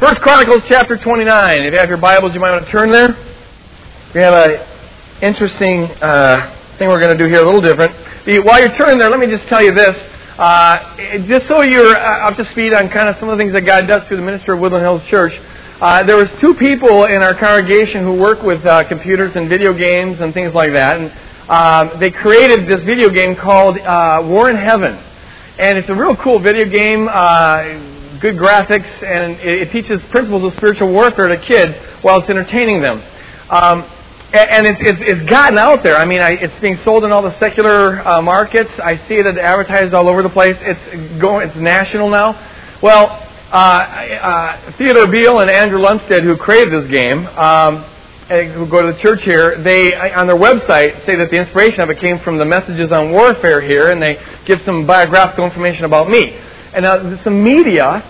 First Chronicles chapter 29. If you have your Bibles, you might want to turn there. We have an interesting thing we're going to do here, a little different. While you're turning there, let me just tell you this. Just so you're up to speed on kind of some of the things that God does through the ministry of Woodland Hills Church, there was two people in our congregation who work with computers and video games and things like that. And they created this video game called War in Heaven. And it's a real cool video game, good graphics, and it teaches principles of spiritual warfare to kids while it's entertaining them. And it's gotten out there. I mean, it's being sold in all the secular markets. I see it advertised all over the place. It's national now. Well, Theodore Beale and Andrew Lundstedt, who created this game, who go to the church here, they, on their website, say that the inspiration of it came from the messages on warfare here, and they give some biographical information about me. And some media,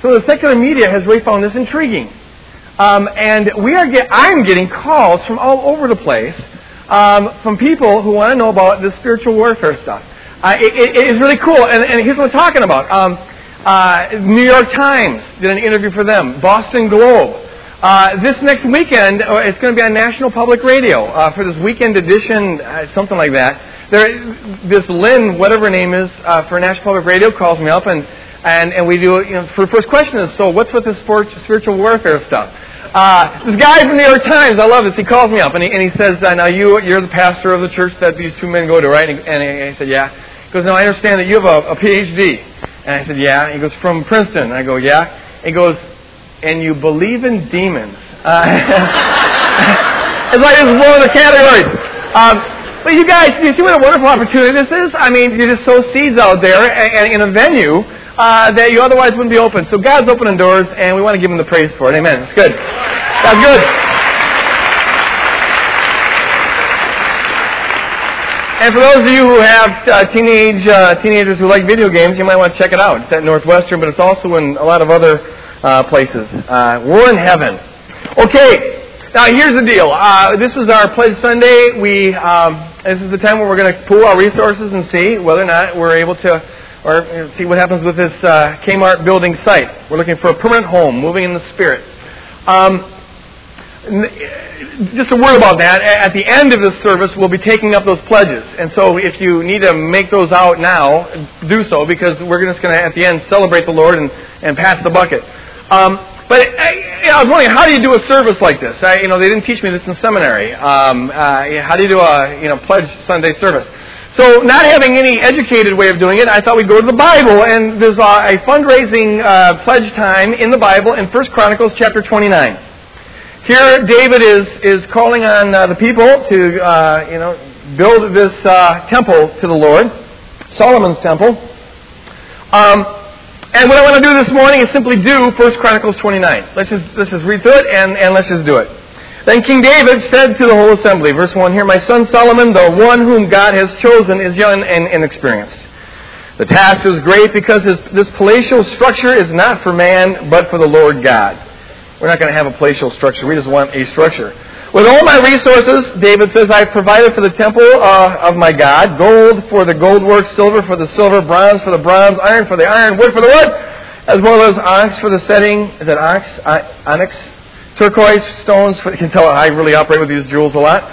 so the secular media has really found this intriguing. And I'm getting calls from all over the place from people who want to know about this spiritual warfare stuff. It is really cool, and here's what I'm talking about. New York Times did an interview for them, Boston Globe. This next weekend, it's going to be on National Public Radio for this weekend edition, something like that. This Lynn, whatever her name is, for National Public Radio calls me up, and we do, for first question is, so what's with this spiritual warfare stuff? This guy from the New York Times, I love this, he calls me up, and he says, now you're the pastor of the church that these two men go to, right? And I said, yeah. He goes, no, I understand that you have a Ph.D. And I said, yeah. He goes, from Princeton. And I go, yeah. He goes, and you believe in demons. It's like it's one of the categories. But you guys, you see what a wonderful opportunity this is? I mean, you just sow seeds out there and in a venue that you otherwise wouldn't be open. So God's opening doors, and we want to give Him the praise for it. Amen. That's good. That's good. And for those of you who have teenagers who like video games, you might want to check it out. It's at Northwestern, but it's also in a lot of other places. We're in heaven. Okay, now here's the deal. This is our Pledge Sunday. This is the time where we're going to pool our resources and see whether or not we're able to, or see what happens with this Kmart building site. We're looking for a permanent home, moving in the Spirit. Just a word about that. At the end of this service, we'll be taking up those pledges. And so if you need to make those out now, do so, because we're just going to, at the end, celebrate the Lord and pass the bucket. But I was wondering, how do you do a service like this? They didn't teach me this in seminary. How do you do a Pledge Sunday service? So not having any educated way of doing it, I thought we'd go to the Bible, and there's a fundraising pledge time in the Bible in First Chronicles chapter 29. Here David is calling on the people to build this temple to the Lord, Solomon's temple. And what I want to do this morning is simply do 1 Chronicles 29. Let's just read through it and let's just do it. Then King David said to the whole assembly, verse 1 here, my son Solomon, the one whom God has chosen, is young and inexperienced. The task is great because this palatial structure is not for man, but for the Lord God. We're not going to have a palatial structure. We just want a structure. With all my resources, David says, I've provided for the temple of my God, gold for the gold work, silver for the silver, bronze for the bronze, iron for the iron, wood for the wood, as well as onyx for the setting. Is that onyx? Turquoise stones. You can tell I really operate with these jewels a lot.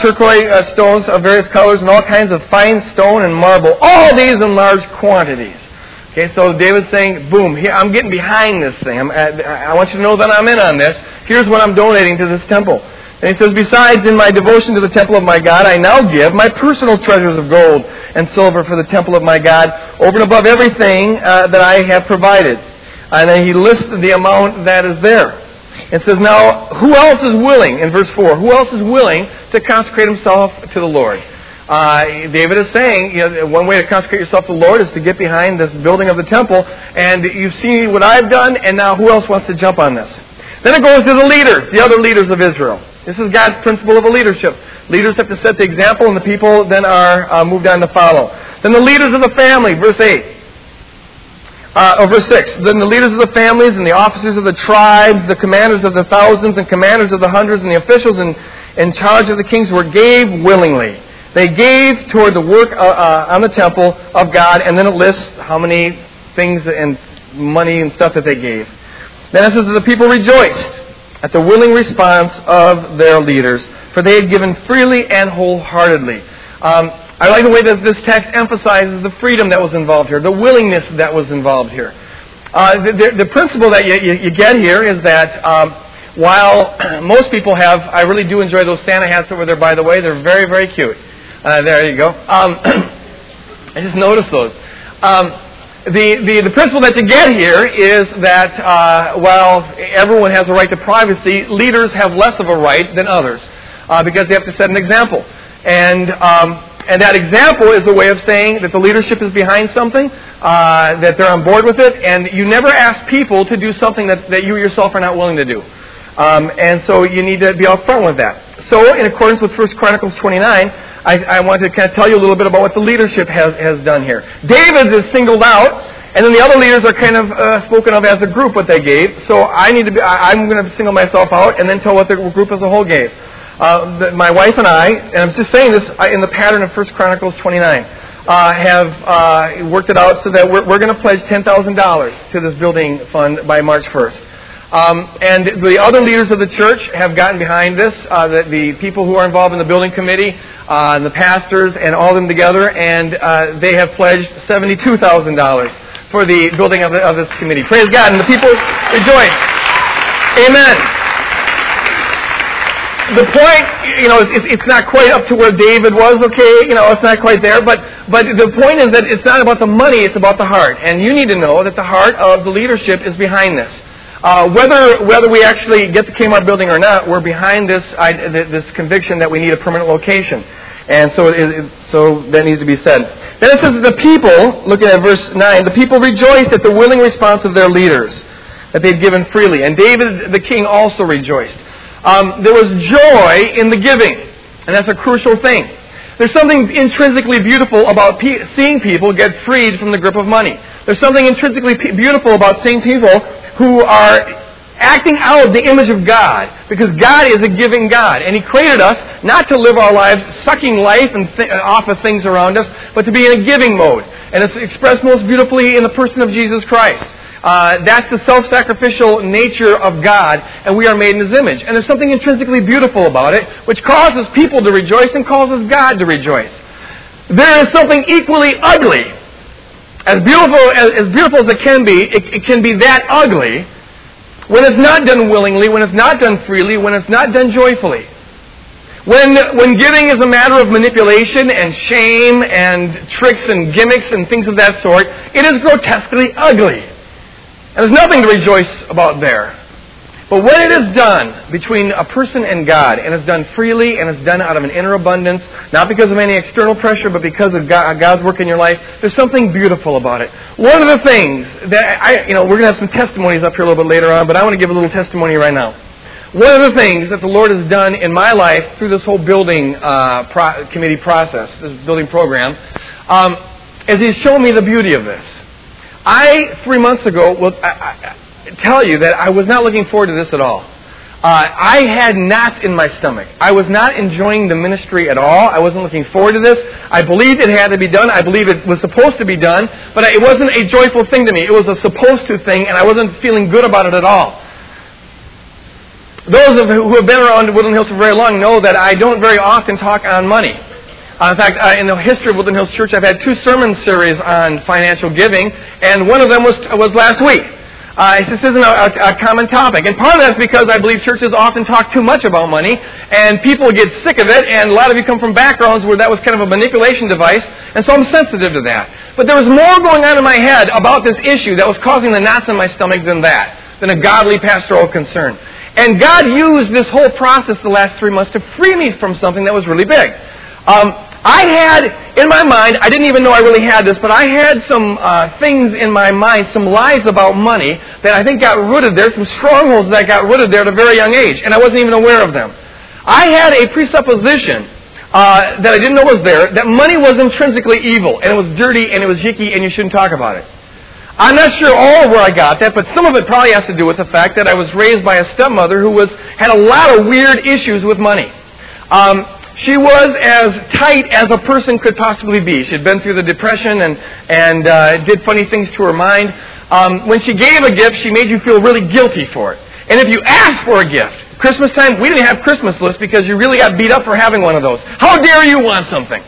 Turquoise stones of various colors and all kinds of fine stone and marble. All these in large quantities. Okay, so David's saying, boom, here, I'm getting behind this thing. I want you to know that I'm in on this. Here's what I'm donating to this temple. And he says, besides, in my devotion to the temple of my God, I now give my personal treasures of gold and silver for the temple of my God, over and above everything that I have provided. And then he lists the amount that is there. It says, now, who else is willing, in verse 4, who else is willing to consecrate himself to the Lord? David is saying, one way to consecrate yourself to the Lord is to get behind this building of the temple, and you've seen what I've done, and now who else wants to jump on this? Then it goes to the other leaders of Israel. This is God's principle of a leadership. Leaders have to set the example, and the people then are moved on to follow. Then the leaders of the family, verse 6. Then the leaders of the families and the officers of the tribes, the commanders of the thousands and commanders of the hundreds, and the officials in charge of the kings gave willingly. They gave toward the work on the temple of God, and then it lists how many things and money and stuff that they gave. Then it says that the people rejoiced at the willing response of their leaders, for they had given freely and wholeheartedly. I like the way that this text emphasizes the freedom that was involved here, the willingness that was involved here. The principle that you get here is that while most people have, I really do enjoy those Santa hats over there, by the way. They're very, very cute. There you go. I just noticed those. The principle that you get here is that while everyone has a right to privacy, leaders have less of a right than others because they have to set an example. And that example is a way of saying that the leadership is behind something, that they're on board with it, and you never ask people to do something that you yourself are not willing to do. And so you need to be up front with that. So in accordance with First Chronicles 29, I want to kind of tell you a little bit about what the leadership has done here. David is singled out, and then the other leaders are kind of spoken of as a group what they gave. So I'm going to single myself out and then tell what the group as a whole gave. My wife and I'm just saying this in the pattern of First Chronicles 29, have worked it out so that we're going to pledge $10,000 to this building fund by March 1st. And the other leaders of the church have gotten behind this, the people who are involved in the building committee, and the pastors, and all of them together, and they have pledged $72,000 for the building of this committee. Praise God, and the people rejoice. Amen. The point, it's not quite up to where David was, okay, it's not quite there, but the point is that it's not about the money, it's about the heart, and you need to know that the heart of the leadership is behind this. Whether we actually get the Kmart building or not, we're behind this conviction that we need a permanent location. And so so that needs to be said. Then it says that the people, looking at verse 9, the people rejoiced at the willing response of their leaders that they'd given freely. And David the king also rejoiced. There was joy in the giving, and that's a crucial thing. There's something intrinsically beautiful about seeing people get freed from the grip of money. There's something intrinsically beautiful about seeing people who are acting out the image of God, because God is a giving God, and He created us not to live our lives sucking life and off of things around us, but to be in a giving mode. And it's expressed most beautifully in the person of Jesus Christ. That's the self-sacrificial nature of God, and we are made in His image. And there's something intrinsically beautiful about it, which causes people to rejoice and causes God to rejoice. There is something equally ugly. As beautiful as it can be, it can be that ugly when it's not done willingly, when it's not done freely, when it's not done joyfully. When giving is a matter of manipulation and shame and tricks and gimmicks and things of that sort, it is grotesquely ugly. And there's nothing to rejoice about there. But when it is done between a person and God, and it's done freely, and it's done out of an inner abundance, not because of any external pressure, but because of God's work in your life, there's something beautiful about it. One of the things that we're going to have some testimonies up here a little bit later on, but I want to give a little testimony right now. One of the things that the Lord has done in my life through this whole building committee process, this building program, is He's shown me the beauty of this. 3 months ago, tell you that I was not looking forward to this at all. I had gnats in my stomach. I was not enjoying the ministry at all. I wasn't looking forward to this. I believed it had to be done. I believed it was supposed to be done, but it wasn't a joyful thing to me. It was a supposed to thing, and I wasn't feeling good about it at all. Those who have been around Woodland Hills for very long know that I don't very often talk on money. In fact, in the history of Woodland Hills Church, I've had 2 sermon series on financial giving, and one of them was last week. This isn't a common topic. And part of that's because I believe churches often talk too much about money, and people get sick of it, and a lot of you come from backgrounds where that was kind of a manipulation device, and so I'm sensitive to that. But there was more going on in my head about this issue that was causing the knots in my stomach than a godly pastoral concern. And God used this whole process the last 3 months to free me from something that was really big. I had, in my mind, I didn't even know I really had this, but I had some things in my mind, some lies about money that I think got rooted there, some strongholds that got rooted there at a very young age, and I wasn't even aware of them. I had a presupposition that I didn't know was there, that money was intrinsically evil, and it was dirty, and it was yicky, and you shouldn't talk about it. I'm not sure all where I got that, but some of it probably has to do with the fact that I was raised by a stepmother who had a lot of weird issues with money. She was as tight as a person could possibly be. She had been through the Depression and did funny things to her mind. When she gave a gift, she made you feel really guilty for it. And if you asked for a gift, Christmas time, we didn't have Christmas lists because you really got beat up for having one of those. How dare you want something?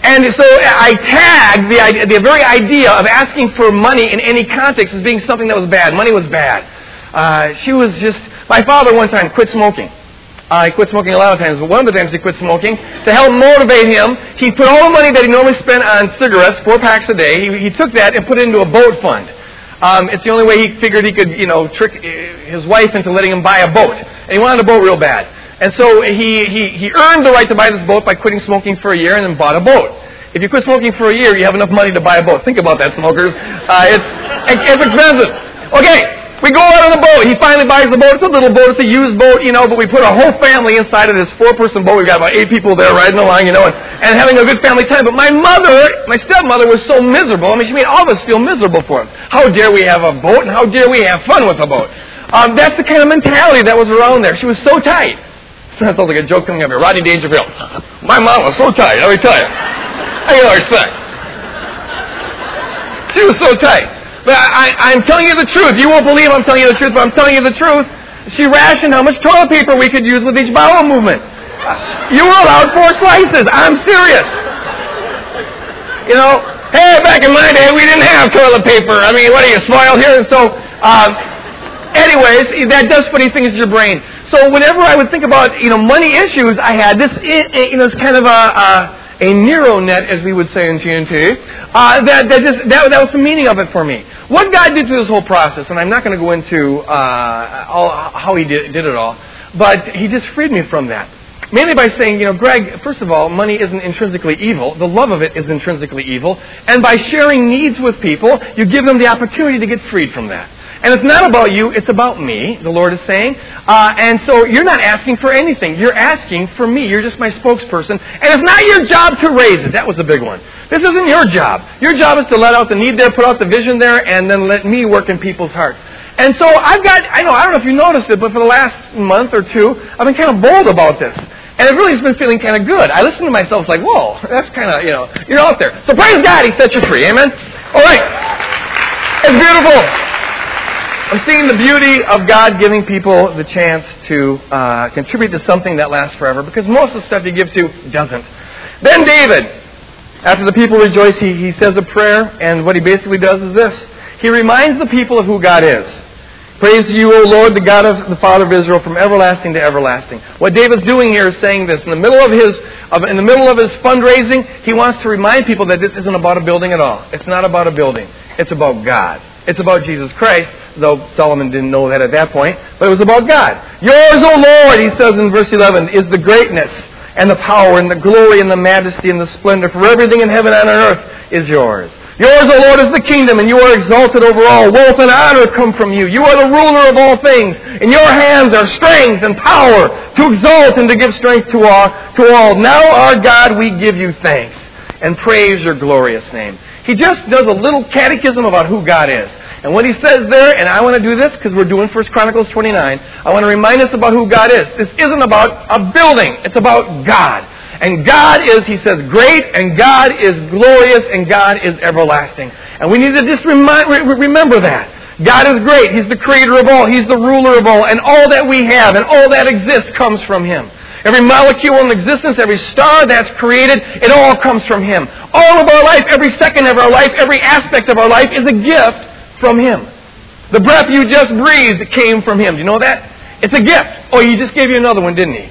And so I tagged the very idea of asking for money in any context as being something that was bad. Money was bad. My father one time quit smoking. He quit smoking a lot of times, but one of the times he quit smoking, to help motivate him, he put all the money that he normally spent on cigarettes, 4 packs a day, he took that and put it into a boat fund. It's the only way he figured he could, trick his wife into letting him buy a boat. And he wanted a boat real bad. And so he earned the right to buy this boat by quitting smoking for a year and then bought a boat. If you quit smoking for a year, you have enough money to buy a boat. Think about that, smokers. It's expensive. Okay. We go out on the boat. He finally buys the boat. It's a little boat. It's a used boat, but we put a whole family inside of this 4-person boat. We've got about 8 people there riding along, and having a good family time. But my stepmother was so miserable. She made all of us feel miserable for him. How dare we have a boat, and how dare we have fun with a boat? That's the kind of mentality that was around there. She was so tight. That sounds like a joke coming up here. Rodney Dangerfield. My mom was so tight, let me tell you. I got no respect. She was so tight. But I'm telling you the truth. You won't believe I'm telling you the truth, but I'm telling you the truth. She rationed how much toilet paper we could use with each bowel movement. You were allowed 4 slices. I'm serious. Hey, back in my day, we didn't have toilet paper. I mean, what are you, spoiled here? And so, anyways, that does funny things to your brain. So whenever I would think about, money issues, I had this, it's kind of a neuro net, as we would say in TNT, that was the meaning of it for me. What God did through this whole process, and I'm not going to go into how He did it all, but He just freed me from that. Mainly by saying, Greg, first of all, money isn't intrinsically evil. The love of it is intrinsically evil. And by sharing needs with people, you give them the opportunity to get freed from that. And it's not about you, it's about me, the Lord is saying. And so you're not asking for anything. You're asking for me. You're just my spokesperson. And it's not your job to raise it. That was the big one. This isn't your job. Your job is to let out the need there, put out the vision there, and then let me work in people's hearts. And so I don't know if you noticed it, but for the last month or two, I've been kind of bold about this. And it really has been feeling kind of good. I listen to myself, it's like, whoa, that's kind of, you're out there. So praise God, He set you free. Amen? All right. It's beautiful. I'm seeing the beauty of God giving people the chance to contribute to something that lasts forever, because most of the stuff you give to doesn't. Then David, after the people rejoice, he says a prayer, and what he basically does is this. He reminds the people of who God is. Praise to you, O Lord, the God of the Father of Israel, from everlasting to everlasting. What David's doing here is saying this. In the middle of his fundraising, he wants to remind people that this isn't about a building at all. It's not about a building. It's about God. It's about Jesus Christ, though Solomon didn't know that at that point. But it was about God. Yours, O Lord, he says in verse 11, is the greatness and the power and the glory and the majesty and the splendor. For everything in heaven and on earth is yours. Yours, O Lord, is the kingdom, and you are exalted over all. Wealth and honor come from you. You are the ruler of all things. In your hands are strength and power to exalt and to give strength to all. Now, our God, we give you thanks and praise your glorious name. He just does a little catechism about who God is. And what he says there, and I want to do this because we're doing First Chronicles 29, I want to remind us about who God is. This isn't about a building. It's about God. And God is, he says, great, and God is glorious, and God is everlasting. And we need to just remember that. God is great. He's the creator of all. He's the ruler of all. And all that we have and all that exists comes from him. Every molecule in existence, every star that's created, it all comes from him. All of our life, every second of our life, every aspect of our life is a gift from him. The breath you just breathed came from him. Do you know that? It's a gift. Oh, he just gave you another one, didn't he?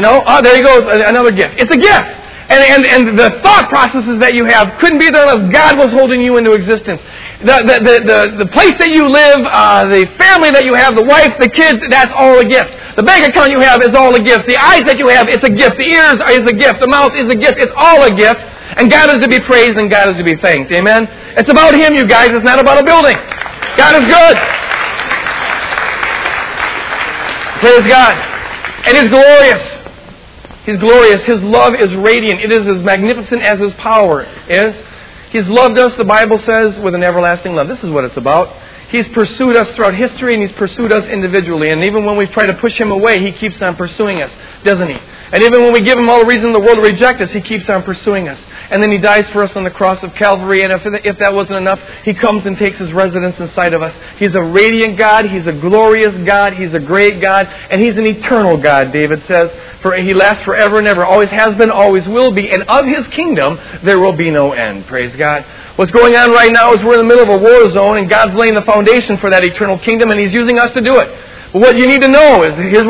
There he goes, another gift. It's a gift. And the thought processes that you have couldn't be there unless God was holding you into existence. The place that you live, the family that you have, the wife, the kids, that's all a gift. The bank account you have is all a gift. The eyes that you have, it's a gift. The ears is a gift. The mouth is a gift. It's all a gift. And God is to be praised and God is to be thanked. Amen? It's about him, you guys. It's not about a building. God is good. Praise God. And he's glorious. He's glorious. His love is radiant. It is as magnificent as his power is. He's loved us, the Bible says, with an everlasting love. This is what it's about. He's pursued us throughout history, and he's pursued us individually. And even when we try to push him away, he keeps on pursuing us, doesn't he? And even when we give him all the reason in the world to reject us, he keeps on pursuing us. and then He dies for us on the cross of Calvary, and if that wasn't enough, He comes and takes His residence inside of us. He's a radiant God, He's a glorious God, He's a great God, and He's an eternal God, David says. For He lasts forever and ever, always has been, always will be, and of His kingdom there will be no end. Praise God. What's going on right now is we're in the middle of a war zone, and God's laying the foundation for that eternal kingdom, and He's using us to do it. But what you need to know is, here's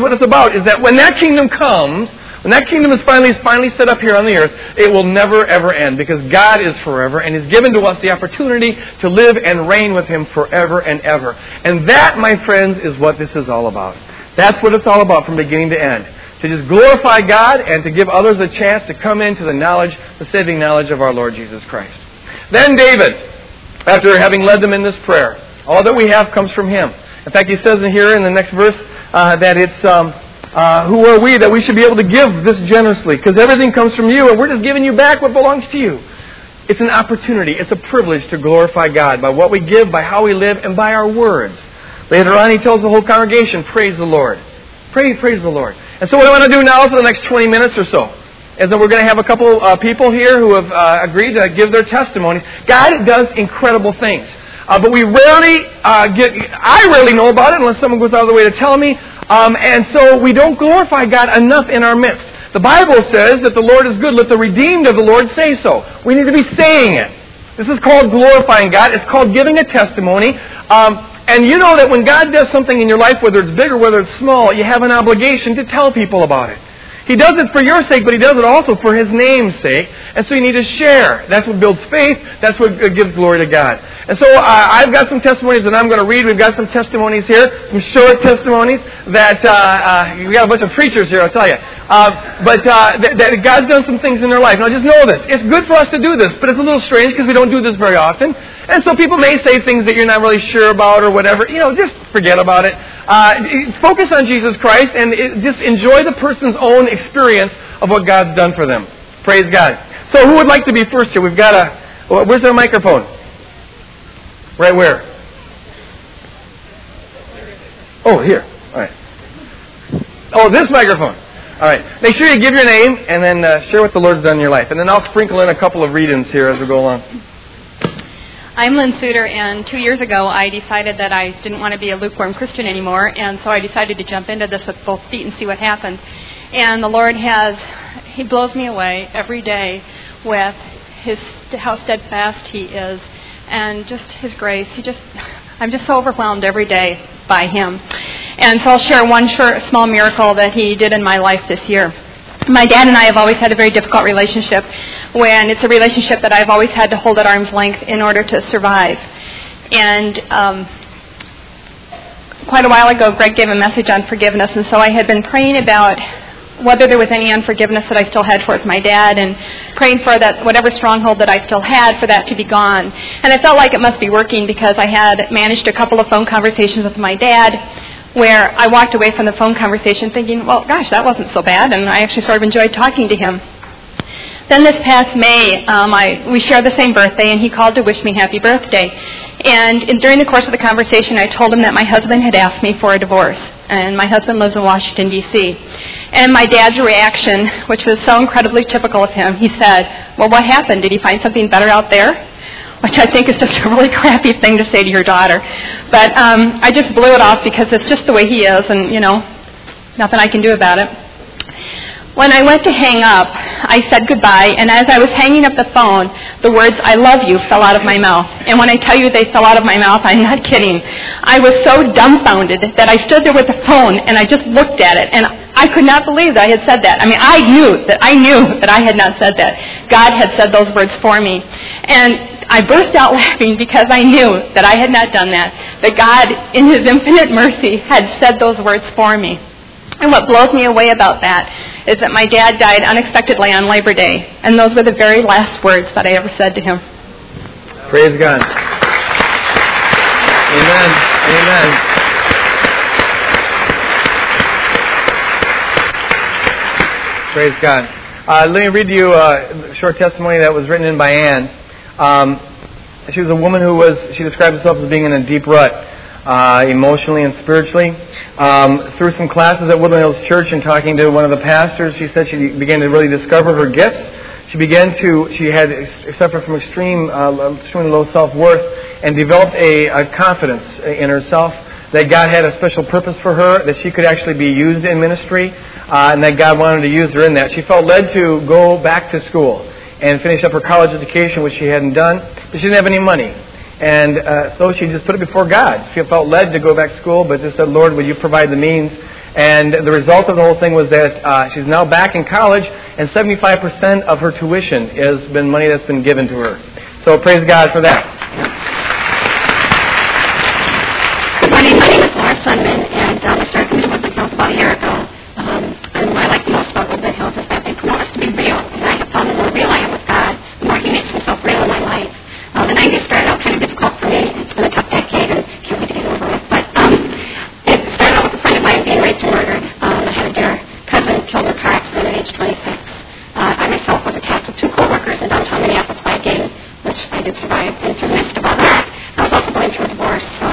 what it's about, is that when that kingdom comes, when that kingdom is finally set up here on the earth, it will never, ever end, because God is forever, and He's given to us the opportunity to live and reign with Him forever and ever. And that, my friends, is what this is all about. That's what it's all about from beginning to end. To just glorify God and to give others a chance to come into the saving knowledge of our Lord Jesus Christ. Then David, after having led them in this prayer, all that we have comes from Him. In fact, he says in here in the next verse that it's... who are we that we should be able to give this generously? Because everything comes from You, and we're just giving You back what belongs to You. It's an opportunity. It's a privilege to glorify God by what we give, by how we live, and by our words. Later on, he tells the whole congregation, praise the Lord. Praise the Lord. And so what I want to do now for the next 20 minutes or so is that we're going to have a couple people here who have agreed to give their testimony. God does incredible things. But we rarely I rarely know about it unless someone goes out of the way to tell me. And so we don't glorify God enough in our midst. The Bible says that the Lord is good. Let the redeemed of the Lord say so. We need to be saying it. This is called glorifying God. It's called giving a testimony. And you know that when God does something in your life, whether it's big or whether it's small, you have an obligation to tell people about it. He does it for your sake, but He does it also for His name's sake. And so you need to share. That's what builds faith. That's what gives glory to God. And so I've got some testimonies that I'm going to read. We've got some testimonies here, some short testimonies that we've got a bunch of preachers here, I'll tell you. But God's done some things in their life. Now just know this. It's good for us to do this, but it's a little strange because we don't do this very often. And so people may say things that you're not really sure about or whatever. You know, just forget about it. Focus on Jesus Christ and just enjoy the person's own experience of what God's done for them. Praise God. So who would like to be first here? We've got a... Where's our microphone? Right where? Oh, here. All right. Oh, this microphone. All right. Make sure you give your name and then share what the Lord's done in your life. And then I'll sprinkle in a couple of read-ins here as we go along. I'm Lynn Suter, and 2 years ago I decided that I didn't want to be a lukewarm Christian anymore, and so I decided to jump into this with both feet and see what happened. And the Lord He blows me away every day with how steadfast He is, and just His grace. I'm just so overwhelmed every day by Him. And so I'll share one small miracle that He did in my life this year. My dad and I have always had a very difficult relationship, and it's a relationship that I've always had to hold at arm's length in order to survive. And quite a while ago, Greg gave a message on forgiveness, and so I had been praying about whether there was any unforgiveness that I still had towards my dad, and praying for that whatever stronghold that I still had for that to be gone. And I felt like it must be working because I had managed a couple of phone conversations with my dad where I walked away from the phone conversation thinking, well, gosh, that wasn't so bad, and I actually sort of enjoyed talking to him. Then this past May, we share the same birthday, and he called to wish me happy birthday. And during the course of the conversation, I told him that my husband had asked me for a divorce, and my husband lives in Washington, D.C. And my dad's reaction, which was so incredibly typical of him, he said, well, what happened? Did he find something better out there? Which I think is just a really crappy thing to say to your daughter. But I just blew it off because it's just the way he is, and, you know, nothing I can do about it. When I went to hang up, I said goodbye, and as I was hanging up the phone, the words, I love you, fell out of my mouth. And when I tell you they fell out of my mouth, I'm not kidding. I was so dumbfounded that I stood there with the phone, and I just looked at it, and I could not believe that I had said that. I mean, I knew that I had not said that. God had said those words for me. And I burst out laughing because I knew that I had not done that God, in His infinite mercy, had said those words for me. And what blows me away about that is that my dad died unexpectedly on Labor Day, and those were the very last words that I ever said to him. Praise God. Amen. Amen. Praise God. Let me read to you a short testimony that was written in by Ann. She was a woman she described herself as being in a deep rut, emotionally and spiritually. Through some classes at Woodland Hills Church and talking to one of the pastors, she said she began to really discover her gifts. She suffered from extremely low self-worth and developed a confidence in herself that God had a special purpose for her, that she could actually be used in ministry, and that God wanted to use her in that. She felt led to go back to school and finish up her college education, which she hadn't done, but she didn't have any money. And so she just put it before God. She felt led to go back to school, but just said, Lord, will you provide the means? And the result of the whole thing was that she's now back in college, and 75% of her tuition has been money that's been given to her. So praise God for that. Good morning. My name is Laura Sundman, and I started coming to Woodland Hills about a year ago. And what I like the most about Woodland Hills is that they promote us to be real. And I have found the more real I am with God, the more He makes Himself real in my life. The 90s started out kind of difficult for me. It's been a tough decade, and can't wait to get over it. But it started out with a friend of mine being raped and murdered. I had a dear cousin killed in a car accident at age 26. I myself was attacked with two co-workers in downtown Minneapolis by a gang, which I did survive. And through the midst of all that, I was also going through a divorce. So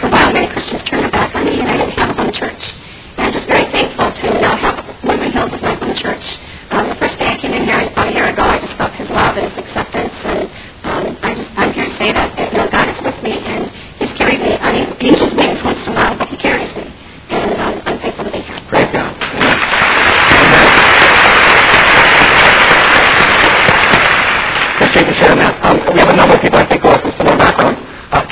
for a while, many Christians turned their back on me, and I didn't have a home church. And I'm just very thankful to now have Woodland Hills as my home church. The first day I came in here about a year ago, I just felt His love and His acceptance, and I'm here to say that God is with me, and He's carried me. I mean, He just wings once in a while, but He carries me. And I'm thankful to be here. Praise God. Thank you for sharing that. We have a number of people, I think, who are from similar backgrounds.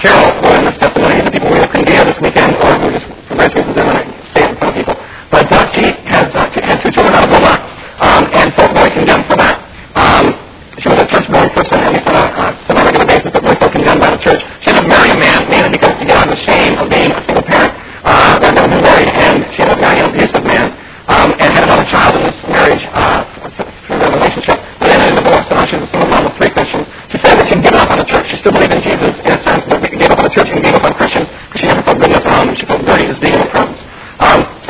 Carol, one of the testimony of the people we were couldn't be here this weekend, or we just congratulated them, and I stayed in front of people. But she has had two children out of Roma, and felt very condemned for that. She was a church-born person, at least on a regular basis, but really felt condemned by the church. She ended up marrying a man, mainly because to get out of the shame of being a single parent, that was married, and she ended up marrying an abusive man, and had another child in this marriage, through their relationship. But then in a divorce, and now she was a single mom with three Christians. She said that she'd given up on the church. She still believed in Jesus, in a sense, but gave up on the church and gave up on Christians, because she never felt good enough for them. She felt dirty just being in the presence.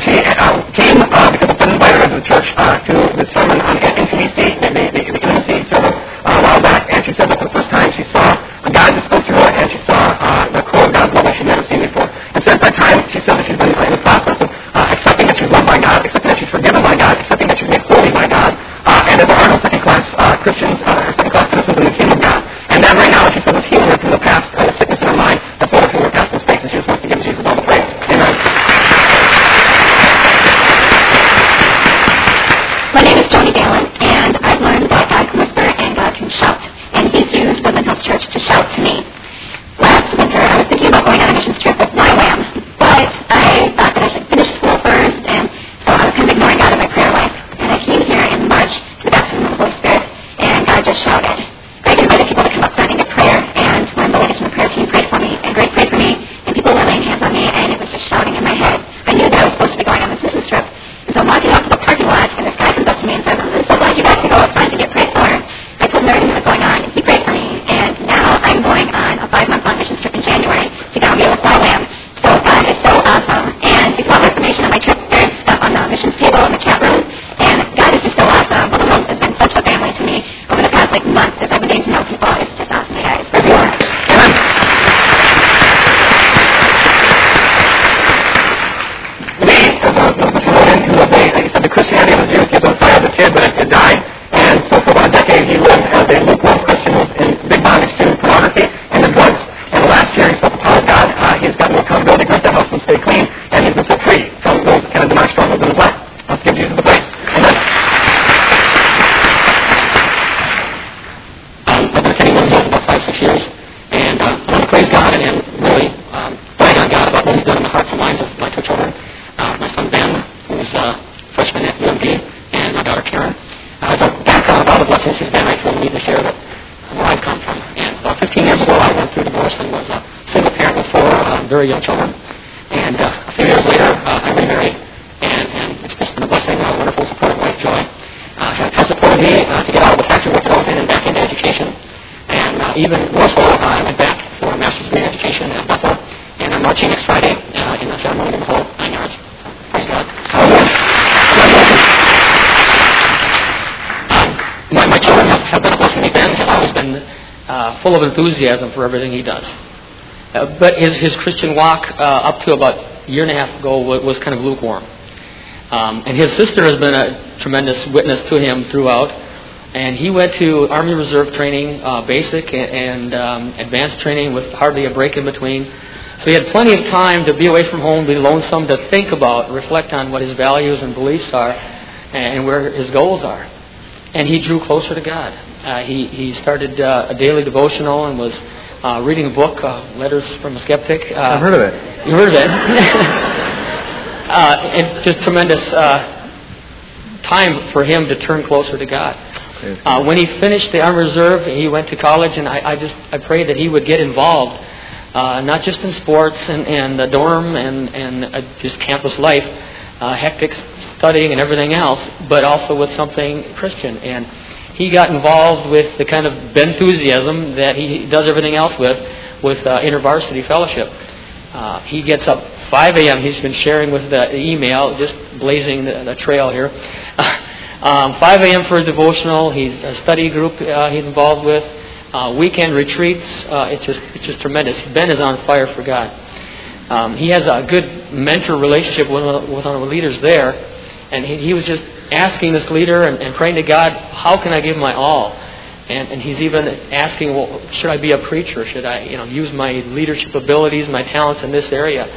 She came, because a friend invited her to the church, to the sermon on NTVC, the intimacy sermon, a while back, and she said that for the first time she saw God just spoke to her, and she saw the core of God's love that she'd never seen before. And since that time, she said that she's been in the process of accepting that she's loved by God, accepting that she's forgiven by God, accepting that she's made holy by God, and that there are no second-class Christians, second-class citizens in the kingdom of God. And that right now, she says, is healing her from the past, the sickness in her mind, the forward from her past mistakes, and she just wants to give Jesus all the praise. Amen. My name is Joni Balin, and I've learned that God can whisper and God can shout, and He's used Woodland Hills Church to shout to me. Last winter, I was thinking about going on a mission trip with my YWAM, but I thought that I should finish school first, and so I was kind of ignoring God in my prayer life, and I came here in March to the baptism of the Holy Spirit, and God just shouted. Greg invited people to come up front and get prayer, and when the ladies from the prayer team prayed for me, and Greg prayed for me, and people were laying hands on me, and it was just shouting in my head. I knew that I was supposed to be going on this mission trip, and so I'm walking out to the parking lot, and this guy comes up to me and says, "I'm so glad you got to go up front to get prayed for." I told him everything that was going on, and he prayed for me, and now I'm going on a 5-month-long mission trip in January to Gambia with YWAM. So God is so awesome, and if you want more information on my trip, there's stuff on the missions table in the chat room, and God is just so awesome. Woodland Hills has been such a family to me over the past month as I've been getting to know people. It's just awesome, guys. Praise the Lord. The Christianity of the Jews was on fire as a kid, but it died. And so for about a decade, he lived as a lukewarm Christian who was in big bondage to pornography and the drugs. And last year, he felt the power of God. He's got more accountability to help him stay clean, and he's been set free from those kind of demonic struggles in his life. Let's give Jesus the praise. Amen. I've been attending Woodland Hills about 5-6 years, and I want to praise God and really brag on God about what He's done in the hearts and minds of my two children. My son Ben, who's freshman at UMD, and my daughter Karen. As a background of all the blessings he's been, I feel the need to share that where I've come from. And about 15 years ago, I went through divorce and was a single parent with four very young children. And a few years later, I remarried, and it's just been a blessing, a wonderful supportive wife, Joy. Has supported me to get out of the factory work that I was in and back into education. And even more so, I went back for a master's degree in education at Bethel, and I'm marching next Friday in the ceremony in the whole 9 yards. Praise God. My children have been a blessing. Ben has always been full of enthusiasm for everything he does. But his Christian walk up to about a year and a half ago was kind of lukewarm. And his sister has been a tremendous witness to him throughout. And he went to Army Reserve training, basic and advanced training with hardly a break in between. So he had plenty of time to be away from home, be lonesome, to think about, reflect on what his values and beliefs are and where his goals are. And he drew closer to God. He started a daily devotional and was reading a book, Letters from a Skeptic. I've heard of it. You heard of it. It's just tremendous time for him to turn closer to God. When he finished the Army Reserve, he went to college, and I prayed that he would get involved, not just in sports and the dorm and just campus life, hectic studying and everything else, but also with something Christian. And he got involved with the kind of Benthusiasm that he does everything else with InterVarsity Fellowship. He gets up 5 a.m. He's been sharing with the email, just blazing the trail here. 5 a.m. for a devotional. He's a study group he's involved with. Weekend retreats. It's just tremendous. Ben is on fire for God. He has a good mentor relationship with one of the leaders there. And he was just asking this leader and praying to God, how can I give my all? And he's even asking, well, should I be a preacher? Should I use my leadership abilities, my talents in this area?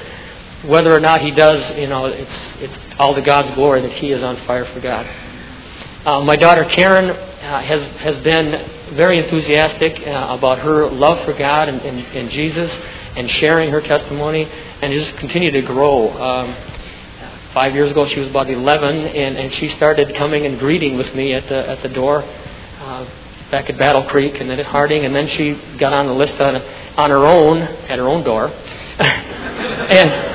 Whether or not he does, it's all to God's glory that he is on fire for God. My daughter Karen has been very enthusiastic about her love for God and Jesus and sharing her testimony and just continue to grow. 5 years ago she was about 11 and she started coming and greeting with me at the door back at Battle Creek and then at Harding, and then she got on the list on her own at her own door. And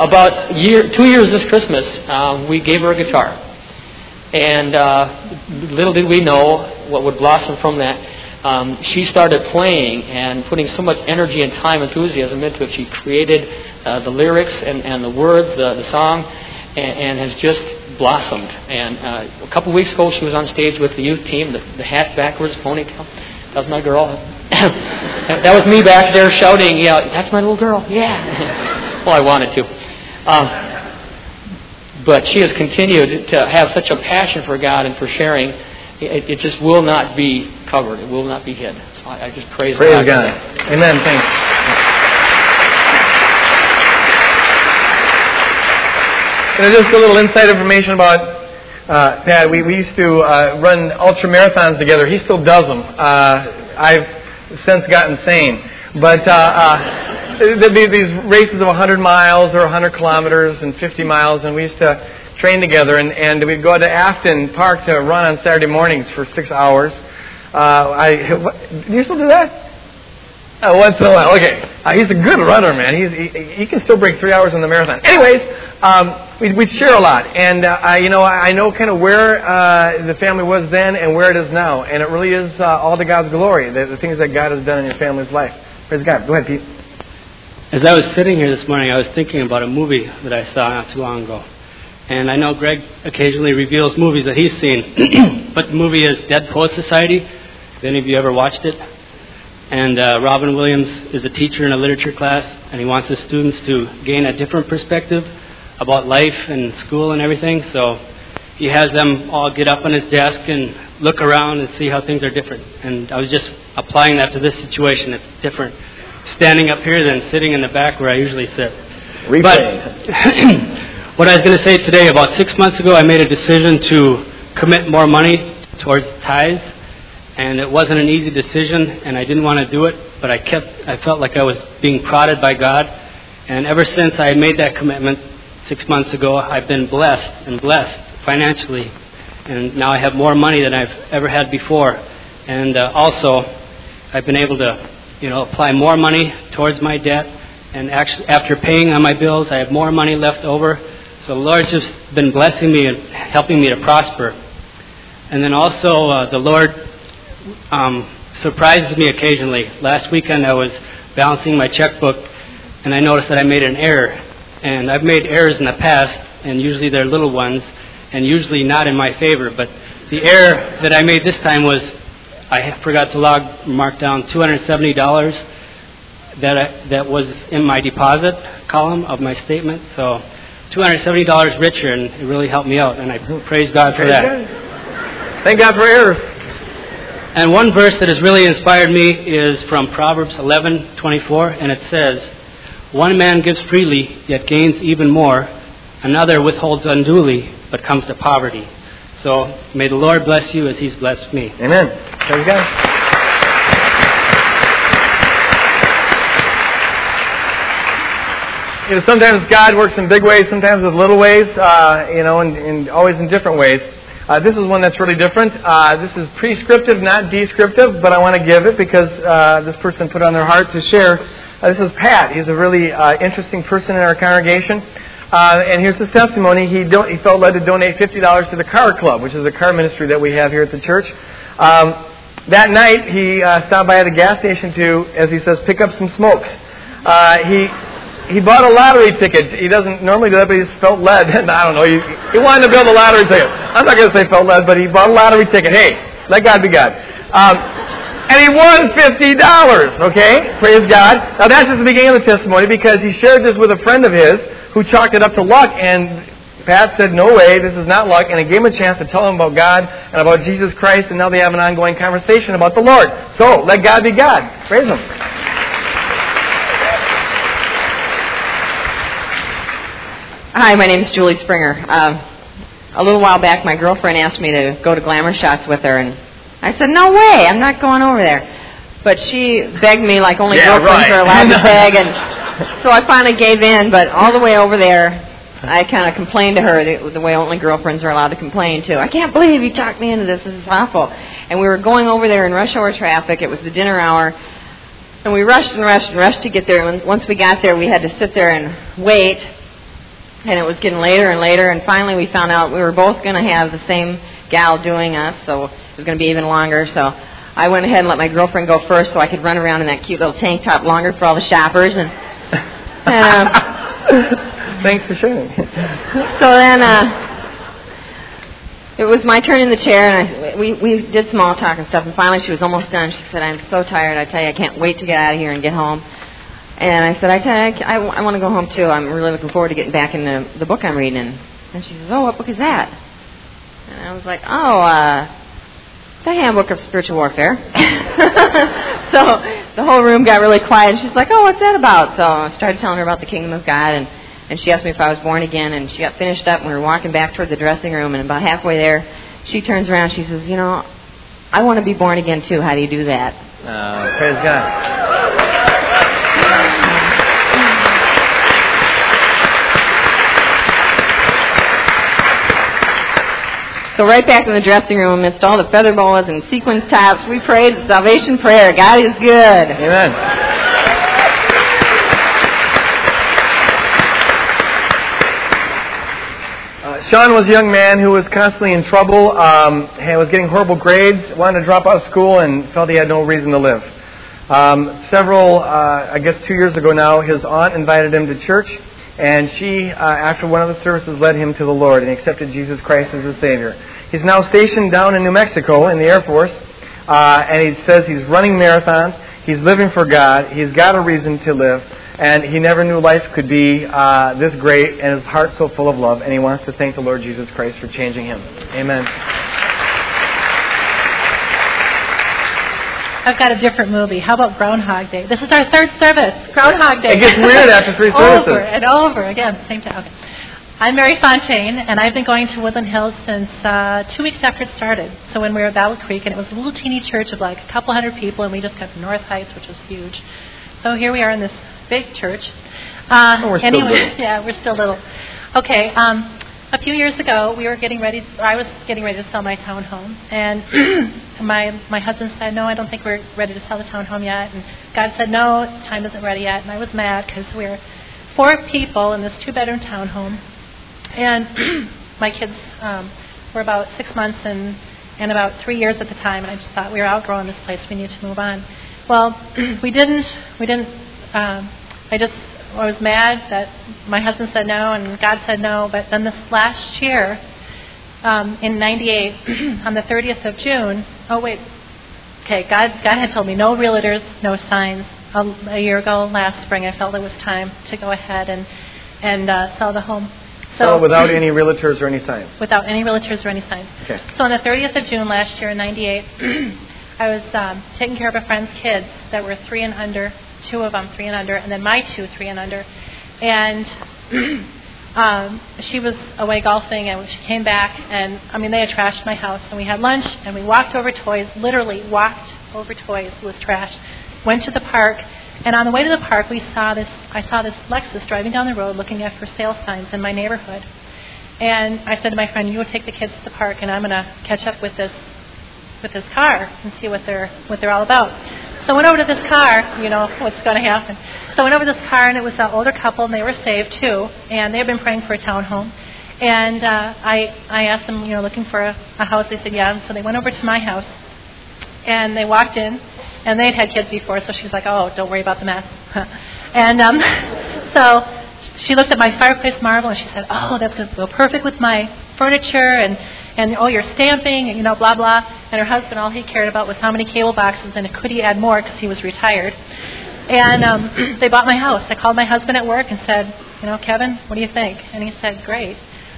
about 2 years this Christmas we gave her a guitar. And little did we know what would blossom from that. She started playing and putting so much energy and time, enthusiasm into it. She created the lyrics and the words, the song, and has just blossomed. And a couple weeks ago, she was on stage with the youth team, the hat backwards, ponytail. That was my girl. That was me back there shouting, that's my little girl, yeah. Well, I wanted to. But she has continued to have such a passion for God and for sharing. It just will not be covered. It will not be hid. So I just praise God. Amen. Thanks. And just a little inside information about Pat. We used to run ultra marathons together. He still does them. I've since gotten sane. But there'd be these races of 100 miles or 100 kilometers and 50 miles, and we used to train together. And we'd go to Afton Park to run on Saturday mornings for 6 hours. Do you still do that? Once in a while. Okay. He's a good runner, man. He can still break 3 hours in the marathon. Anyways, we'd share a lot. And, I know kind of where the family was then and where it is now. And it really is all to God's glory, the things that God has done in your family's life. Praise God. Go ahead, Pete. As I was sitting here this morning, I was thinking about a movie that I saw not too long ago. And I know Greg occasionally reveals movies that he's seen. But the movie is Dead Poet Society. Have any of you ever watched it? And Robin Williams is a teacher in a literature class, and he wants his students to gain a different perspective about life and school and everything. So he has them all get up on his desk and look around and see how things are different. And I was just applying that to this situation. It's different standing up here than sitting in the back where I usually sit. Replay. But what I was going to say today, about 6 months ago, I made a decision to commit more money towards tithes. And it wasn't an easy decision, and I didn't want to do it, but I felt like I was being prodded by God. And ever since I made that commitment 6 months ago, I've been blessed financially. And now I have more money than I've ever had before. And also, I've been able to, apply more money towards my debt. And actually, after paying on my bills, I have more money left over. So the Lord's just been blessing me and helping me to prosper. And then also, the Lord surprises me occasionally. Last weekend I was balancing my checkbook and I noticed that I made an error. And I've made errors in the past, and usually they're little ones and usually not in my favor. But the error that I made this time was I forgot to mark down $270 that was in my deposit column of my statement. So $270 richer, and it really helped me out, and I praise God for that. Thank God for errors. And one verse that has really inspired me is from Proverbs 11:24, and it says, "One man gives freely, yet gains even more. Another withholds unduly, but comes to poverty." So may the Lord bless you as he's blessed me. Amen. There you go. You know, sometimes God works in big ways, sometimes with little ways, and always in different ways. This is one that's really different. This is prescriptive, not descriptive, but I want to give it because this person put it on their heart to share. This is Pat. He's a really interesting person in our congregation. And here's his testimony. He felt led to donate $50 to the Car Club, which is a car ministry that we have here at the church. That night, he stopped by at a gas station to, as he says, pick up some smokes. He bought a lottery ticket. He doesn't normally do that, but he just felt led. I don't know. He wanted to build a lottery ticket. I'm not going to say felt led, but he bought a lottery ticket. Hey, let God be God. And he won $50, okay? Praise God. Now, that's just the beginning of the testimony because he shared this with a friend of his who chalked it up to luck. And Pat said, no way, this is not luck. And it gave him a chance to tell him about God and about Jesus Christ. And now they have an ongoing conversation about the Lord. So, let God be God. Praise Him. Hi, my name is Julie Springer. A little while back, my girlfriend asked me to go to Glamour Shots with her, and I said, no way, I'm not going over there. But she begged me like only girlfriends are allowed to beg, and so I finally gave in, but all the way over there, I kind of complained to her the way only girlfriends are allowed to complain to. I can't believe you talked me into this is awful. And we were going over there in rush hour traffic, it was the dinner hour, and we rushed and rushed and rushed to get there, and once we got there, we had to sit there and wait. And it was getting later and later, and finally we found out we were both going to have the same gal doing us, so it was going to be even longer. So I went ahead and let my girlfriend go first so I could run around in that cute little tank top longer for all the shoppers. Thanks for sharing. So then it was my turn in the chair, and we did small talk and stuff, and finally she was almost done. She said, I'm so tired, I tell you, I can't wait to get out of here and get home. And I said, I want to go home, too. I'm really looking forward to getting back in the book I'm reading. And she says, oh, what book is that? And I was like, The Handbook of Spiritual Warfare. So the whole room got really quiet. And she's like, oh, what's that about? So I started telling her about the kingdom of God. And she asked me if I was born again. And she got finished up, and we were walking back toward the dressing room. And about halfway there, she turns around. She says, you know, I want to be born again, too. How do you do that? Praise God. So right back in the dressing room, amidst all the feather boas and sequins tops, we prayed the salvation prayer. God is good. Amen. Sean was a young man who was constantly in trouble, and was getting horrible grades, wanted to drop out of school, and felt he had no reason to live. I guess 2 years ago now, his aunt invited him to church. And she, after one of the services, led him to the Lord and accepted Jesus Christ as his Savior. He's now stationed down in New Mexico in the Air Force, and he says he's running marathons, he's living for God, he's got a reason to live, and he never knew life could be this great, and his heart's so full of love, and he wants to thank the Lord Jesus Christ for changing him. Amen. I've got a different movie. How about Groundhog Day? This is our third service, Groundhog Day. It gets weird after three services. Over and over again, same time. Okay. I'm Mary Fontaine, and I've been going to Woodland Hills since 2 weeks after it started. So when we were at Battle Creek, and it was a little teeny church of like a couple hundred people, and we just got to North Heights, which was huge. So here we are in this big church. We're still little. Okay. A few years ago, I was getting ready to sell my townhome, and my husband said, no, I don't think we're ready to sell the townhome yet, and God said, no, time isn't ready yet, and I was mad because we're four people in this two-bedroom townhome, and my kids were about 6 months and about 3 years at the time, and I just thought we were outgrowing this place, we need to move on. Well, I was mad that my husband said no and God said no, but then this last year, in 98, on the 30th of June, God had told me no realtors, no signs. A year ago, last spring, I felt it was time to go ahead and sell the home. So without any realtors or any signs? Without any realtors or any signs. Okay. So on the 30th of June last year in 98, I was taking care of a friend's kids that were 3 and under, 2 of them 3 and under, and then my 2 3 and under. And she was away golfing, and she came back, and, I mean, they had trashed my house. And we had lunch, and we walked over toys, literally walked over toys with trash, went to the park. And on the way to the park, I saw this Lexus driving down the road looking at for sale signs in my neighborhood. And I said to my friend, you will take the kids to the park, and I'm going to catch up with this car and see what they're all about. So I went over to this car, you know what's going to happen. So I went over to this car, and it was an older couple, and they were saved too, and they had been praying for a townhome. And I asked them, looking for a house. They said, yeah. And so they went over to my house, and they walked in, and they'd had kids before, so she's like, oh, don't worry about the mess. And so she looked at my fireplace marble, and she said, oh, that's going to go perfect with my furniture, and oh, you're stamping, and blah, blah. And her husband, all he cared about was how many cable boxes, and could he add more, because he was retired. And they bought my house. I called my husband at work and said, Kevin, what do you think? And he said, great.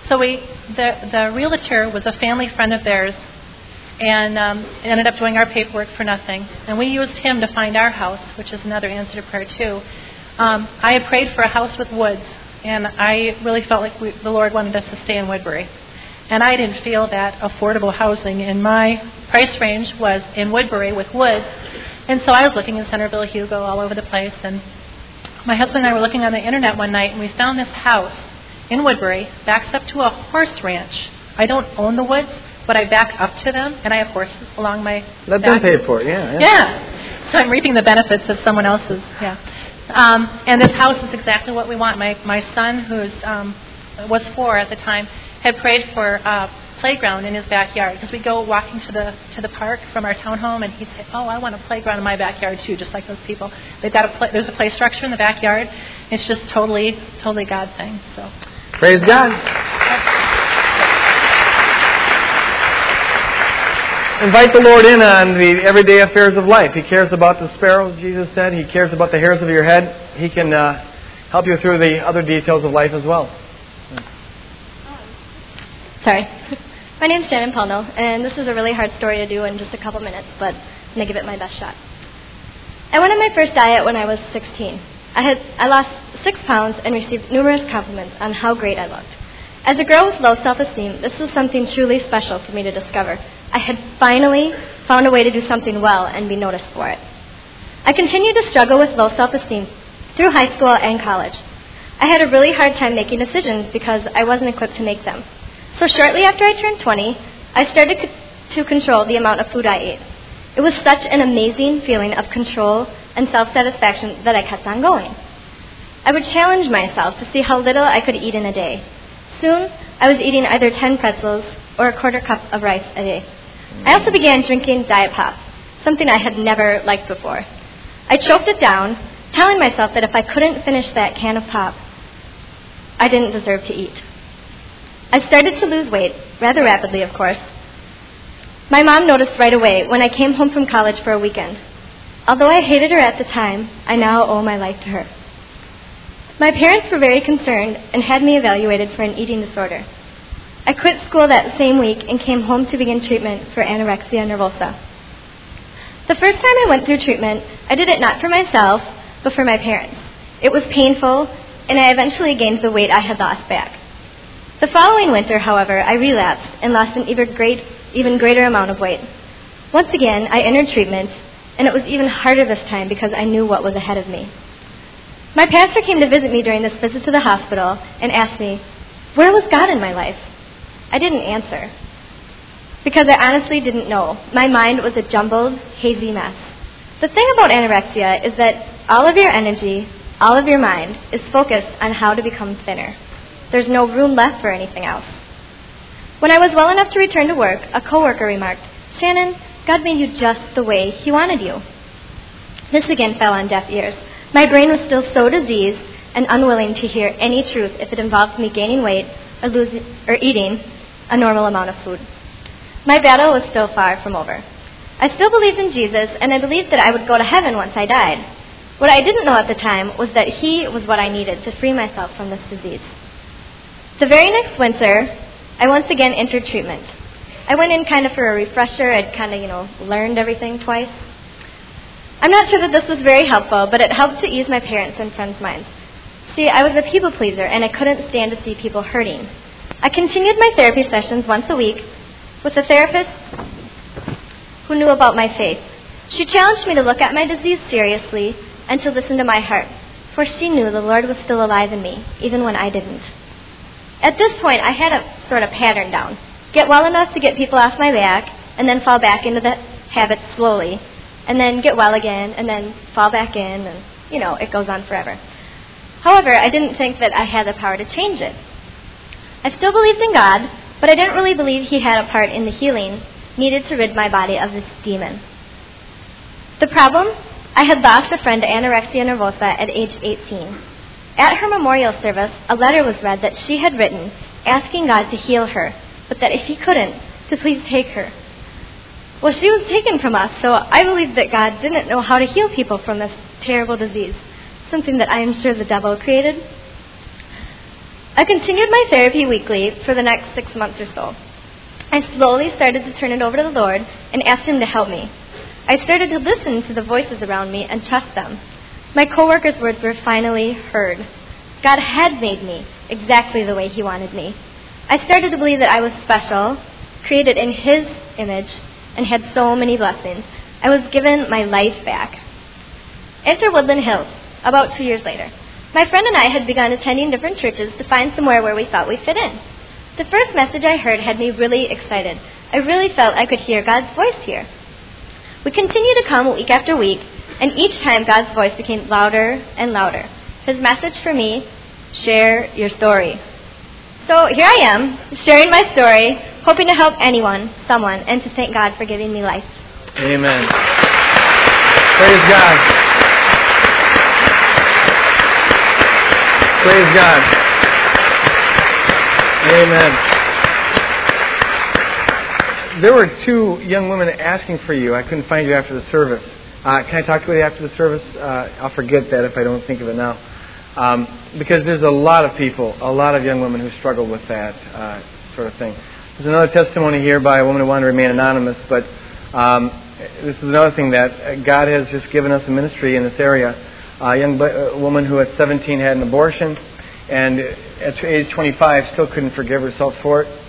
So the realtor was a family friend of theirs, and ended up doing our paperwork for nothing. And we used him to find our house, which is another answer to prayer, too. I had prayed for a house with woods, and I really felt like the Lord wanted us to stay in Woodbury. And I didn't feel that affordable housing in my price range was in Woodbury with woods. And so I was looking in Centerville, Hugo, all over the place. And my husband and I were looking on the Internet one night, and we found this house in Woodbury, backs up to a horse ranch. I don't own the woods, but I back up to them, and I have horses along my Let back. Them pay for it, yeah. So I'm reaping the benefits of someone else's, yeah. And this house is exactly what we want. My son, who was 4 at the time, had prayed for a playground in his backyard, because we go walking to the park from our townhome, and he'd say, oh, I want a playground in my backyard too, just like those people. They've got there's a play structure in the backyard. It's just totally God thing. So praise God. Invite the Lord in on the everyday affairs of life. He cares about the sparrows, Jesus said. He cares about the hairs of your head. He can help you through the other details of life as well. Sorry. My name's Shannon Palno, and this is a really hard story to do in just a couple minutes, but I'm going to give it my best shot. I went on my first diet when I was 16. I lost 6 pounds and received numerous compliments on how great I looked. As a girl with low self-esteem, this was something truly special for me to discover. I had finally found a way to do something well and be noticed for it. I continued to struggle with low self-esteem through high school and college. I had a really hard time making decisions because I wasn't equipped to make them. So shortly after I turned 20, I started to control the amount of food I ate. It was such an amazing feeling of control and self-satisfaction that I kept on going. I would challenge myself to see how little I could eat in a day. Soon, I was eating either 10 pretzels or a quarter cup of rice a day. I also began drinking Diet Pop, something I had never liked before. I choked it down, telling myself that if I couldn't finish that can of pop, I didn't deserve to eat. I started to lose weight, rather rapidly, of course. My mom noticed right away when I came home from college for a weekend. Although I hated her at the time, I now owe my life to her. My parents were very concerned and had me evaluated for an eating disorder. I quit school that same week and came home to begin treatment for anorexia nervosa. The first time I went through treatment, I did it not for myself, but for my parents. It was painful, and I eventually gained the weight I had lost back. The following winter, however, I relapsed and lost an even greater amount of weight. Once again, I entered treatment, and it was even harder this time because I knew what was ahead of me. My pastor came to visit me during this visit to the hospital and asked me, where was God in my life? I didn't answer, because I honestly didn't know. My mind was a jumbled, hazy mess. The thing about anorexia is that all of your energy, all of your mind, is focused on how to become thinner. There's no room left for anything else. When I was well enough to return to work, a coworker remarked, Shannon, God made you just the way He wanted you. This again fell on deaf ears. My brain was still so diseased and unwilling to hear any truth if it involved me gaining weight or eating a normal amount of food. My battle was still far from over. I still believed in Jesus, and I believed that I would go to heaven once I died. What I didn't know at the time was that He was what I needed to free myself from this disease. The very next winter, I once again entered treatment. I went in kind of for a refresher. I'd kind of, learned everything twice. I'm not sure that this was very helpful, but it helped to ease my parents' and friends' minds. See, I was a people pleaser, and I couldn't stand to see people hurting. I continued my therapy sessions once a week with a therapist who knew about my faith. She challenged me to look at my disease seriously and to listen to my heart, for she knew the Lord was still alive in me, even when I didn't. At this point, I had a sort of pattern down. Get well enough to get people off my back, and then fall back into the habit slowly, and then get well again, and then fall back in, and, it goes on forever. However, I didn't think that I had the power to change it. I still believed in God, but I didn't really believe he had a part in the healing needed to rid my body of this demon. The problem? I had lost a friend to anorexia nervosa at age 18. At her memorial service, a letter was read that she had written asking God to heal her, but that if he couldn't, to please take her. Well, she was taken from us, so I believe that God didn't know how to heal people from this terrible disease, something that I am sure the devil created. I continued my therapy weekly for the next 6 months or so. I slowly started to turn it over to the Lord and asked him to help me. I started to listen to the voices around me and trust them. My coworkers' words were finally heard. God had made me exactly the way he wanted me. I started to believe that I was special, created in his image, and had so many blessings. I was given my life back. Enter Woodland Hills, about 2 years later. My friend and I had begun attending different churches to find somewhere where we thought we fit in. The first message I heard had me really excited. I really felt I could hear God's voice here. We continued to come week after week, and each time God's voice became louder and louder. His message for me, share your story. So here I am, sharing my story, hoping to help anyone, someone, and to thank God for giving me life. Amen. Praise God. Praise God. Amen. There were two young women asking for you. I couldn't find you after the service. Can I talk to you after the service? I'll forget that if I don't think of it now. Because there's a lot of young women who struggle with that sort of thing. There's another testimony here by a woman who wanted to remain anonymous, but this is another thing that God has just given us a ministry in this area. A young woman who at 17 had an abortion, and at age 25 still couldn't forgive herself for it,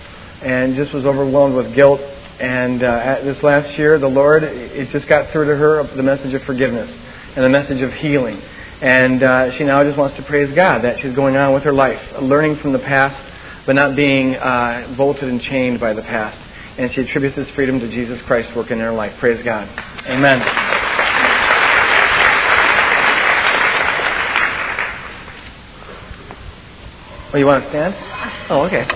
and just was overwhelmed with guilt. And this last year, the Lord, it just got through to her the message of forgiveness and the message of healing. And she now just wants to praise God that she's going on with her life, learning from the past, but not being bolted and chained by the past. And she attributes this freedom to Jesus Christ's work in her life. Praise God. Amen. Oh, you want to stand? Oh, okay.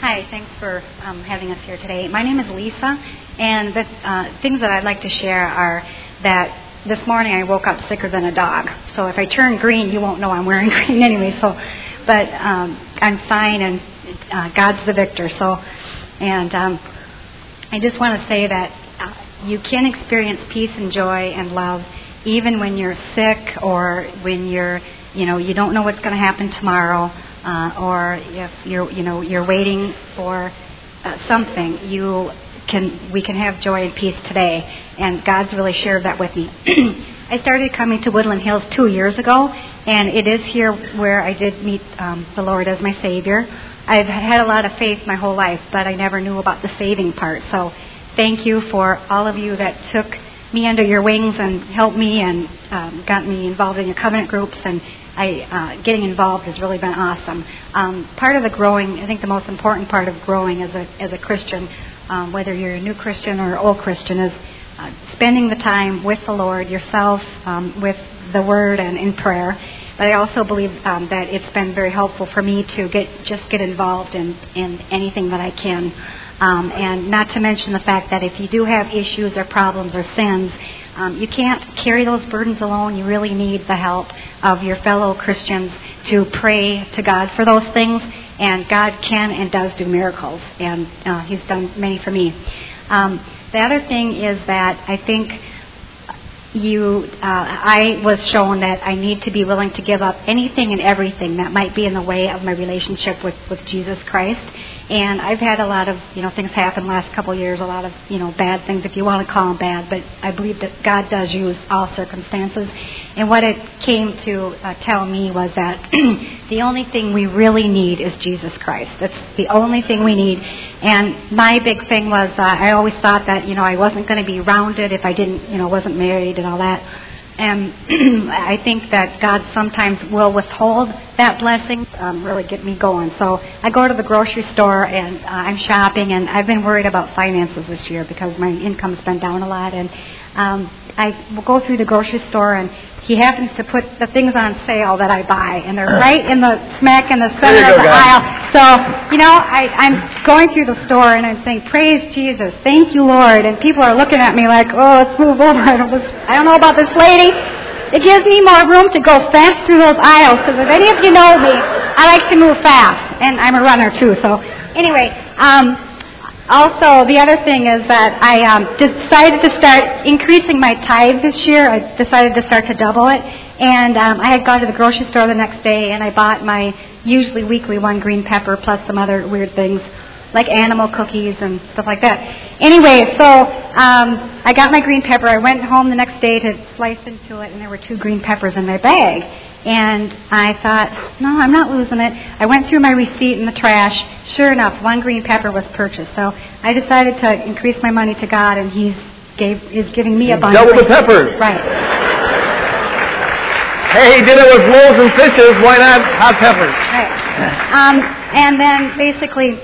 Hi, thanks for having us here today. My name is Lisa, and the things that I'd like to share are that this morning I woke up sicker than a dog. So if I turn green, you won't know I'm wearing green anyway. But I'm fine, and God's the victor. And I just want to say that you can experience peace and joy and love even when you're sick or when you're, you don't know what's going to happen tomorrow. Or if you're waiting for something, we can have joy and peace today, and God's really shared that with me. I started coming to Woodland Hills 2 years ago, and it is here where I did meet the Lord as my Savior. I've had a lot of faith my whole life, but I never knew about the saving part. So thank you for all of you that took me under your wings and helped me and got me involved in your covenant groups, and getting involved has really been awesome. Part of the growing, I think the most important part of growing as a Christian, whether you're a new Christian or an old Christian, is spending the time with the Lord, yourself, with the Word and in prayer. But I also believe that it's been very helpful for me to get involved in anything that I can. And not to mention the fact that if you do have issues or problems or sins, you can't carry those burdens alone. You really need the help of your fellow Christians to pray to God for those things. And God can and does do miracles. And he's done many for me. The other thing is that I think I was shown that I need to be willing to give up anything and everything that might be in the way of my relationship with Jesus Christ. And I've had a lot of, things happen the last couple of years, a lot of, bad things, if you want to call them bad, but I believe that God does use all circumstances. And what it came to tell me was that the only thing we really need is Jesus Christ. That's the only thing we need. And my big thing was I always thought that, I wasn't going to be rounded if I didn't, wasn't married and all that. And I think that God sometimes will withhold that blessing, really get me going. So I go to the grocery store and I'm shopping, and I've been worried about finances this year because my income's been down a lot. And I will go through the grocery store, and he happens to put the things on sale that I buy, and they're right in the smack in the center of the aisle. So, I'm going through the store, and I'm saying, praise Jesus, thank you, Lord. And people are looking at me like, let's move over. I don't know about this lady. It gives me more room to go fast through those aisles, because if any of you know me, I like to move fast, and I'm a runner, too. So, anyway, also, the other thing is that I decided to start increasing my tithe this year. I decided to start to double it. And I had gone to the grocery store the next day, and I bought my usually weekly one green pepper plus some other weird things like animal cookies and stuff like that. Anyway, so I got my green pepper. I went home the next day to slice into it, and there were 2 green peppers in my bag. And I thought, no, I'm not losing it. I went through my receipt in the trash. Sure enough, 1 green pepper was purchased. So I decided to increase my money to God, and He's giving me a bunch. Double the peppers. Right. Hey, he did it with wolves and fishes. Why not hot peppers? Right. And then basically,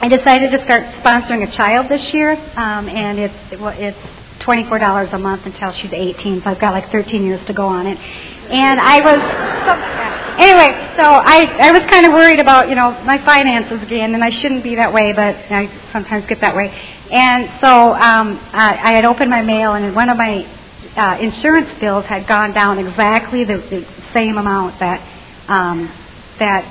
I decided to start sponsoring a child this year, and it's $24 a month until she's 18, so I've got like 13 years to go on it. And I was kind of worried about, my finances again, and I shouldn't be that way, but I sometimes get that way. And so I had opened my mail, and one of my insurance bills had gone down exactly the same amount that the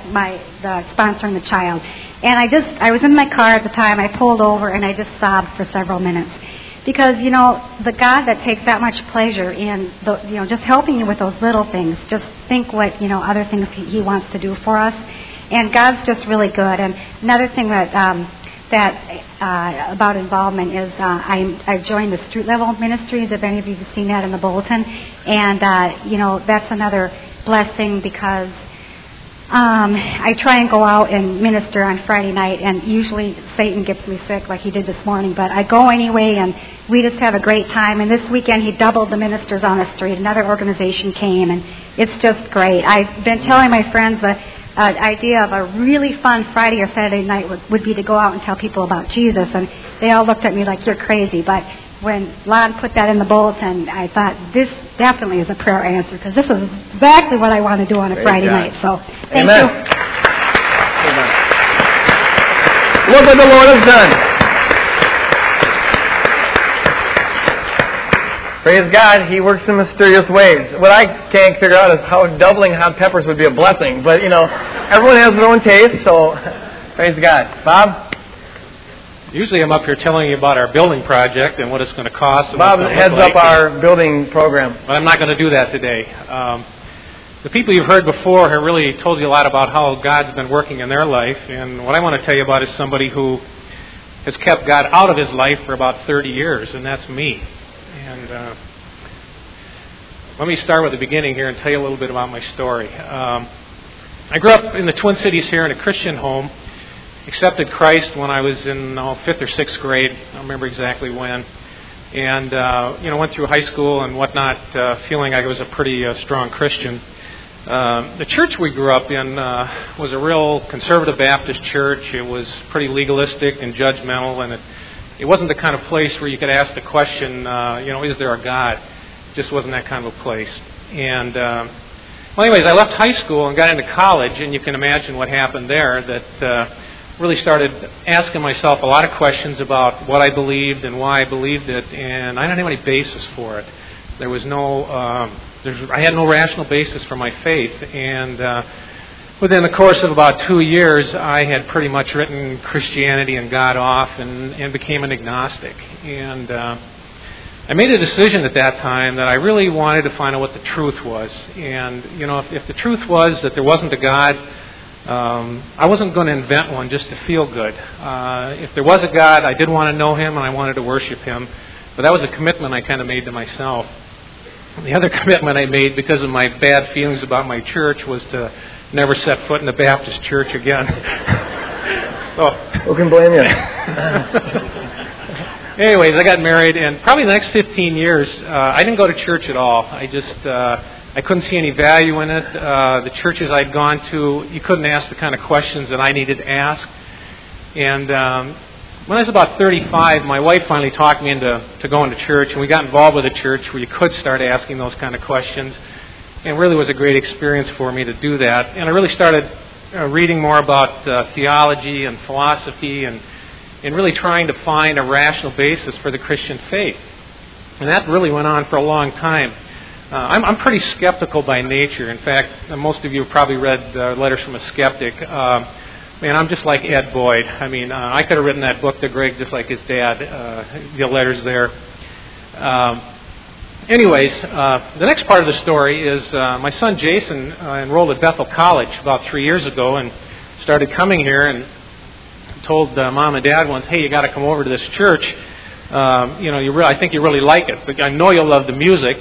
sponsoring the child. And I was in my car at the time. I pulled over, and I just sobbed for several minutes. Because, the God that takes that much pleasure in, just helping you with those little things, just think what, other things He wants to do for us. And God's just really good. And another thing that about involvement is I've joined the Street Level Ministries, if any of you have seen that in the bulletin. And, that's another blessing because I try and go out and minister on Friday night, and usually Satan gets me sick like he did this morning, but I go anyway, and we just have a great time. And this weekend he doubled the ministers on the street. Another organization came, and it's just great. I've been telling my friends the idea of a really fun Friday or Saturday night would be to go out and tell people about Jesus, and they all looked at me like, you're crazy. But when Lon put that in the bulletin, I thought, this definitely is a prayer answer, because this is exactly what I want to do on a Friday night. So, thank you. Amen. Look what the Lord has done. Praise God, He works in mysterious ways. What I can't figure out is how doubling hot peppers would be a blessing. But, everyone has their own taste, so praise God. Bob? Usually I'm up here telling you about our building project and what it's going to cost. And Bob heads up our building program. But I'm not going to do that today. The people you've heard before have really told you a lot about how God's been working in their life. And what I want to tell you about is somebody who has kept God out of his life for about 30 years, and that's me. And let me start with the beginning here and tell you a little bit about my story. I grew up in the Twin Cities here in a Christian home. Accepted Christ when I was in 5th or 6th grade. I don't remember exactly when. And, went through high school and whatnot, feeling I was a pretty strong Christian. The church we grew up in was a real conservative Baptist church. It was pretty legalistic and judgmental, and it wasn't the kind of place where you could ask the question, is there a God? It just wasn't that kind of a place. And anyways, I left high school and got into college, and you can imagine what happened there, that really started asking myself a lot of questions about what I believed and why I believed it, and I didn't have any basis for it. There was no, I had no rational basis for my faith, and within the course of about 2 years, I had pretty much written Christianity and God off and became an agnostic. And I made a decision at that time that I really wanted to find out what the truth was. And, you know, if the truth was that there wasn't a God, I wasn't going to invent one just to feel good. If there was a God, I did want to know him and I wanted to worship him. But that was a commitment I kind of made to myself. And the other commitment I made because of my bad feelings about my church was to never set foot in a Baptist church again. So, who can blame you? Anyways, I got married, and probably the next 15 years, I didn't go to church at all. I just I couldn't see any value in it. The churches I'd gone to, you couldn't ask the kind of questions that I needed to ask. And when I was about 35, my wife finally talked me into going to church, and we got involved with a church where you could start asking those kind of questions. And it really was a great experience for me to do that. And I really started reading more about theology and philosophy and really trying to find a rational basis for the Christian faith. And that really went on for a long time. I'm pretty skeptical by nature. In fact, most of you have probably read Letters from a Skeptic. Man, I'm just like Ed Boyd. I mean, I could have written that book to Greg just like his dad. The letters there. Anyways, the next part of the story is my son Jason enrolled at Bethel College about 3 years ago and started coming here and told Mom and Dad once, hey, you got to come over to this church. I think you really like it. But I know you'll love the music.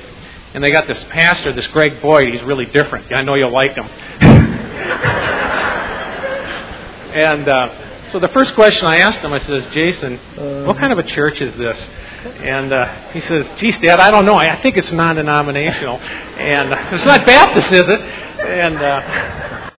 And they got this pastor, this Greg Boyd. He's really different. I know you'll like him. And so the first question I asked him, I says, Jason, what kind of a church is this? And he says, geez, Dad, I don't know. I think it's non-denominational. And it's not Baptist, is it? And